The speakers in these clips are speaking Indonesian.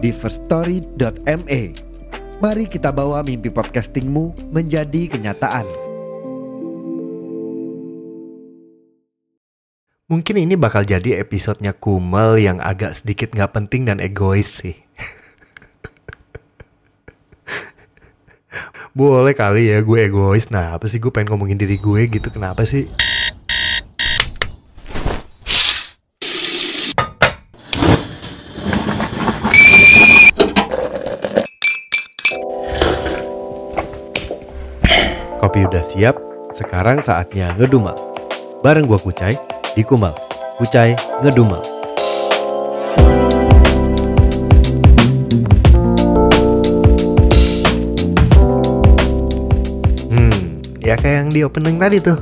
di firstory.me. Mari kita bawa mimpi podcastingmu menjadi kenyataan. Mungkin ini bakal jadi episodenya Qumel yang agak sedikit gak penting dan egois sih. Boleh kali ya gue egois. Nah apa sih, gue pengen ngomongin diri gue gitu. Kenapa sih? Kopi udah siap, sekarang saatnya ngedumel. Bareng gua Qucay di Qumel. Qucay ngedumel. Ya kayak yang di opening tadi tuh.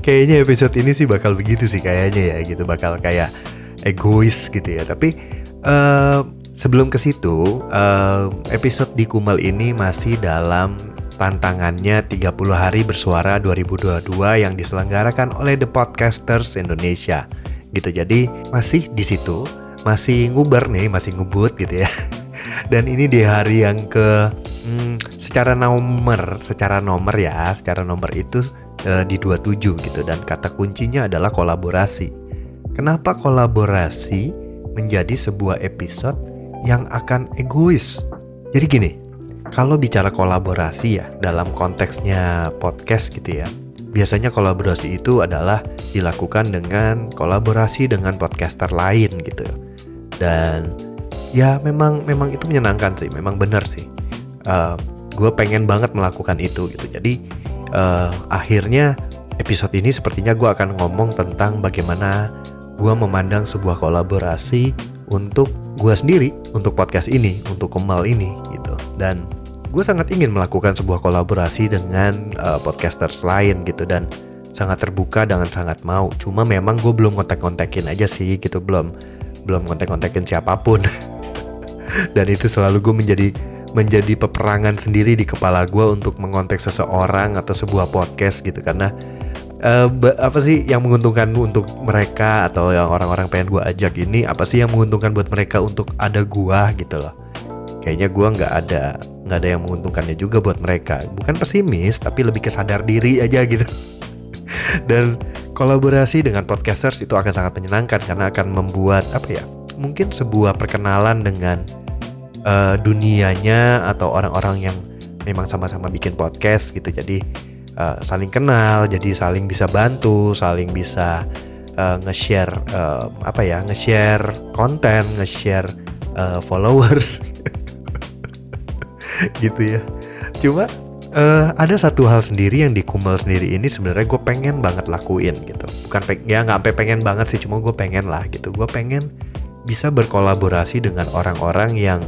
Kayaknya episode ini sih bakal begitu sih kayaknya ya gitu. Bakal kayak egois gitu ya. Tapi sebelum ke situ, episode di Qumel ini masih dalam tantangannya 30 hari bersuara 2022 yang diselenggarakan oleh The Podcasters Indonesia. Gitu. Jadi masih di situ, masih nguber nih, masih ngebut gitu ya. Dan ini di hari yang ke secara nomor itu di 27 gitu, dan kata kuncinya adalah kolaborasi. Kenapa kolaborasi menjadi sebuah episode yang akan egois? Jadi gini, kalau bicara kolaborasi ya dalam konteksnya podcast gitu ya, biasanya kolaborasi itu adalah dilakukan dengan kolaborasi dengan podcaster lain gitu. Dan ya memang itu menyenangkan sih, memang benar sih. Gue pengen banget melakukan itu gitu. Jadi akhirnya episode ini sepertinya gue akan ngomong tentang bagaimana gue memandang sebuah kolaborasi untuk gue sendiri, untuk podcast ini, untuk Qumel ini gitu. Dan gue sangat ingin melakukan sebuah kolaborasi dengan podcasters lain gitu, dan sangat terbuka dan sangat mau. Cuma memang gue belum kontak-kontakin aja sih gitu, belum kontak-kontakin siapapun. Dan itu selalu gue menjadi peperangan sendiri di kepala gue untuk mengontak seseorang atau sebuah podcast gitu, karena apa sih yang menguntungkan untuk mereka, atau yang orang-orang pengen gue ajak ini, apa sih yang menguntungkan buat mereka untuk ada gue gitu loh. Kayaknya gue nggak ada yang menguntungkannya juga buat mereka. Bukan pesimis, tapi lebih kesadar diri aja gitu. Dan kolaborasi dengan podcasters itu akan sangat menyenangkan, karena akan membuat apa ya, mungkin sebuah perkenalan dengan dunianya atau orang-orang yang memang sama-sama bikin podcast gitu. Jadi saling kenal, jadi saling bisa bantu, saling bisa nge-share nge-share konten, nge-share followers gitu ya. Cuma ada satu hal sendiri yang di Qumel sendiri ini sebenarnya gue pengen banget lakuin gitu. Nggak sampai pengen banget sih, cuma gue pengen lah gitu. Gue pengen bisa berkolaborasi dengan orang-orang yang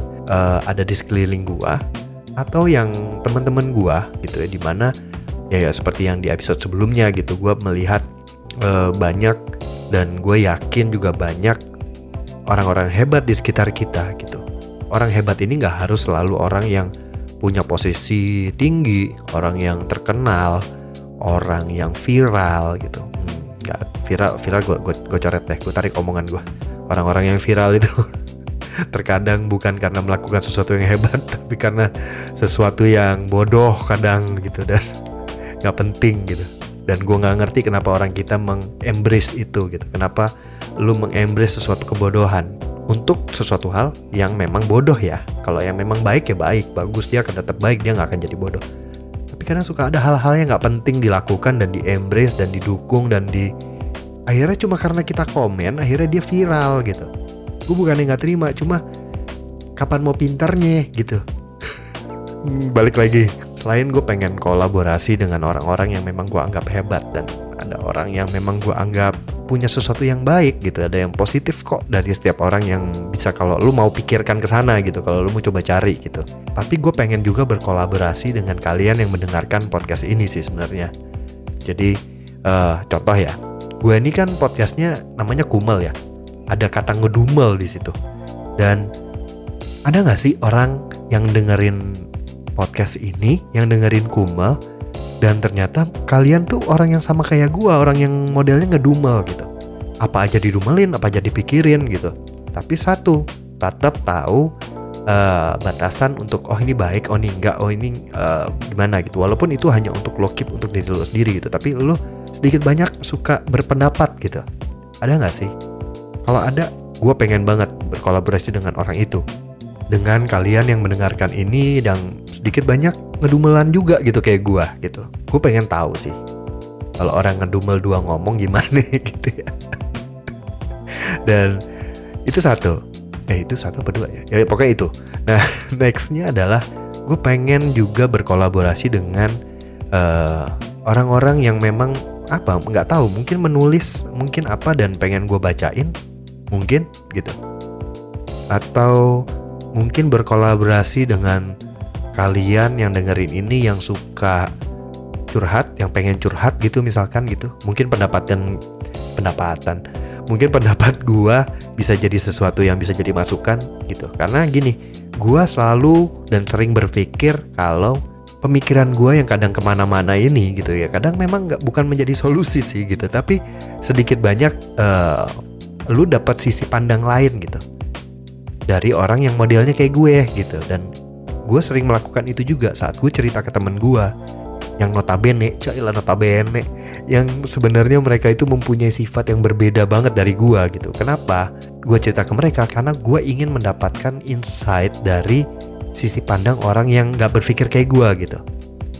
ada di sekeliling gue atau yang teman-teman gue gitu ya, di mana ya seperti yang di episode sebelumnya gitu, gue melihat banyak, dan gue yakin juga banyak orang-orang hebat di sekitar kita gitu. Orang hebat ini gak harus selalu orang yang punya posisi tinggi, orang yang terkenal, orang yang viral gitu. Viral gue coret deh, gue tarik omongan gue. Orang-orang yang viral itu terkadang bukan karena melakukan sesuatu yang hebat, tapi karena sesuatu yang bodoh kadang gitu, dan gak penting gitu. Dan gue gak ngerti kenapa orang kita mengembrace itu gitu. Kenapa lu mengembrace sesuatu kebodohan untuk sesuatu hal yang memang bodoh ya. Kalau yang memang baik ya baik, bagus, dia akan tetap baik, dia gak akan jadi bodoh. Tapi kadang suka ada hal-hal yang gak penting dilakukan dan di-embrace dan didukung, dan di akhirnya cuma karena kita komen akhirnya dia viral gitu. Gue bukannya gak terima, cuma kapan mau pintarnya gitu. Balik lagi, selain gue pengen kolaborasi dengan orang-orang yang memang gue anggap hebat dan ada orang yang memang gue anggap punya sesuatu yang baik gitu, ada yang positif kok dari setiap orang yang bisa kalau lu mau pikirkan kesana gitu, kalau lu mau coba cari gitu. Tapi gue pengen juga berkolaborasi dengan kalian yang mendengarkan podcast ini sih sebenarnya. Jadi contoh ya, gue ini kan podcastnya namanya Qumel ya, ada kata ngedumel di situ. Dan ada nggak sih orang yang dengerin podcast ini, yang dengerin Qumel, dan ternyata kalian tuh orang yang sama kayak gua, orang yang modelnya ngedumel gitu. Apa aja didumelin, apa aja dipikirin gitu. Tapi satu, tetap tahu batasan untuk oh ini baik, oh ini enggak, oh ini gimana gitu. Walaupun itu hanya untuk lo keep untuk diri lo sendiri gitu, tapi lo sedikit banyak suka berpendapat gitu. Ada gak sih? Kalau ada, gua pengen banget berkolaborasi dengan orang itu, dengan kalian yang mendengarkan ini dan sedikit banyak ngedumelan juga gitu kayak gue gitu. Gue pengen tahu sih kalau orang ngedumel dua ngomong gimana gitu ya. Dan itu satu, itu satu apa dua ya, pokoknya itu. Nah nextnya adalah gue pengen juga berkolaborasi dengan orang-orang yang memang apa nggak tahu, mungkin menulis, mungkin apa, dan pengen gue bacain mungkin gitu. Atau mungkin berkolaborasi dengan kalian yang dengerin ini yang suka curhat, yang pengen curhat gitu misalkan gitu. Mungkin pendapat gua bisa jadi sesuatu yang bisa jadi masukan gitu. Karena gini, gua selalu dan sering berpikir kalau pemikiran gua yang kadang kemana-mana ini gitu ya, kadang memang bukan menjadi solusi sih gitu, tapi sedikit banyak lu dapat sisi pandang lain gitu dari orang yang modelnya kayak gue gitu. Dan gue sering melakukan itu juga saat gue cerita ke temen gue yang notabene yang sebenarnya mereka itu mempunyai sifat yang berbeda banget dari gue gitu. Kenapa gue cerita ke mereka? Karena gue ingin mendapatkan insight dari sisi pandang orang yang gak berpikir kayak gue gitu.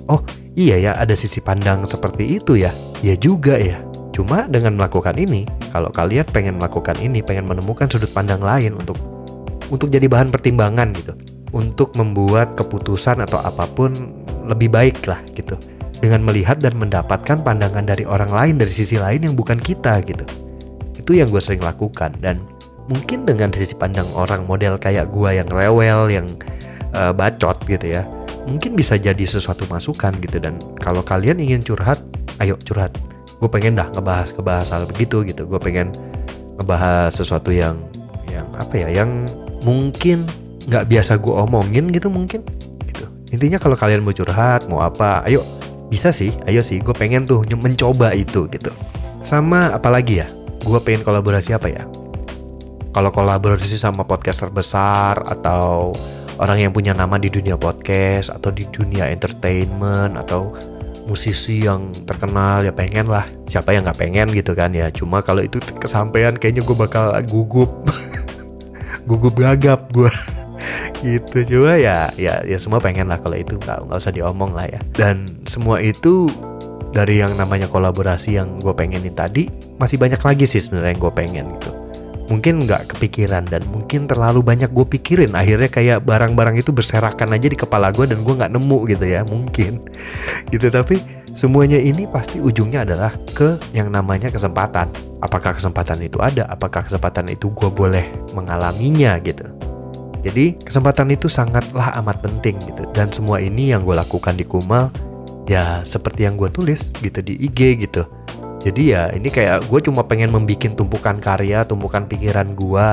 Oh iya ya, ada sisi pandang seperti itu ya. Ya juga ya. Cuma dengan melakukan ini, kalau kalian pengen melakukan ini, pengen menemukan sudut pandang lain untuk jadi bahan pertimbangan gitu, untuk membuat keputusan atau apapun lebih baik lah gitu, dengan melihat dan mendapatkan pandangan dari orang lain, dari sisi lain yang bukan kita gitu. Itu yang gue sering lakukan. Dan mungkin dengan sisi pandang orang model kayak gue yang rewel, yang bacot gitu ya, mungkin bisa jadi sesuatu masukan gitu. Dan kalau kalian ingin curhat, ayo curhat. Gue pengen dah ngebahas hal begitu gitu. Gue pengen ngebahas sesuatu yang apa ya, yang mungkin nggak biasa gue omongin gitu mungkin gitu. Intinya kalau kalian mau curhat, mau apa, ayo, bisa sih, ayo sih, gue pengen tuh mencoba itu gitu. Sama apalagi ya, gue pengen kolaborasi apa ya? Kalau kolaborasi sama podcaster besar atau orang yang punya nama di dunia podcast atau di dunia entertainment atau musisi yang terkenal, ya pengen lah, siapa yang nggak pengen gitu kan ya. Cuma kalau itu kesampaian kayaknya gue bakal gugup gagap gue gitu. Coba ya semua pengen lah kalau itu, nggak usah diomong lah ya. Dan semua itu dari yang namanya kolaborasi yang gue pengenin tadi, masih banyak lagi sih sebenarnya yang gue pengen gitu. Mungkin nggak kepikiran dan mungkin terlalu banyak gue pikirin, akhirnya kayak barang-barang itu berserakan aja di kepala gue dan gue nggak nemu gitu ya mungkin gitu. Tapi semuanya ini pasti ujungnya adalah ke yang namanya kesempatan. Apakah kesempatan itu ada? Apakah kesempatan itu gue boleh mengalaminya gitu? Jadi kesempatan itu sangatlah amat penting gitu. Dan semua ini yang gue lakukan di Qumel ya seperti yang gue tulis gitu di IG gitu. Jadi ya ini kayak gue cuma pengen membikin tumpukan karya, tumpukan pikiran gue,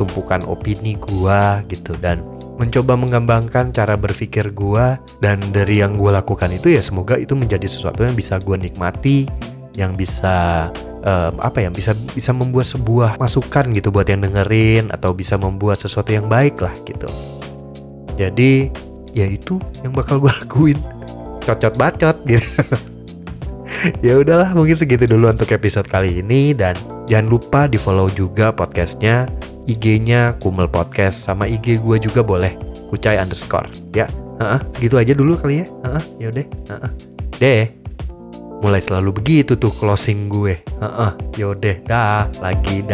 tumpukan opini gue gitu. Dan mencoba mengembangkan cara berpikir gue. Dan dari yang gue lakukan itu ya semoga itu menjadi sesuatu yang bisa gue nikmati, yang bisa bisa membuat sebuah masukan gitu buat yang dengerin, atau bisa membuat sesuatu yang baik lah gitu. Jadi ya itu yang bakal gue lakuin, bacot gitu. Ya udahlah, mungkin segitu dulu untuk episode kali ini. Dan jangan lupa di follow juga podcastnya, IG-nya Qumel Podcast, sama IG gue juga boleh, Qucay_. Ya segitu aja dulu kali ya. Yaudah deh, mulai selalu begitu tuh closing gue. Yaudah, dah lagi.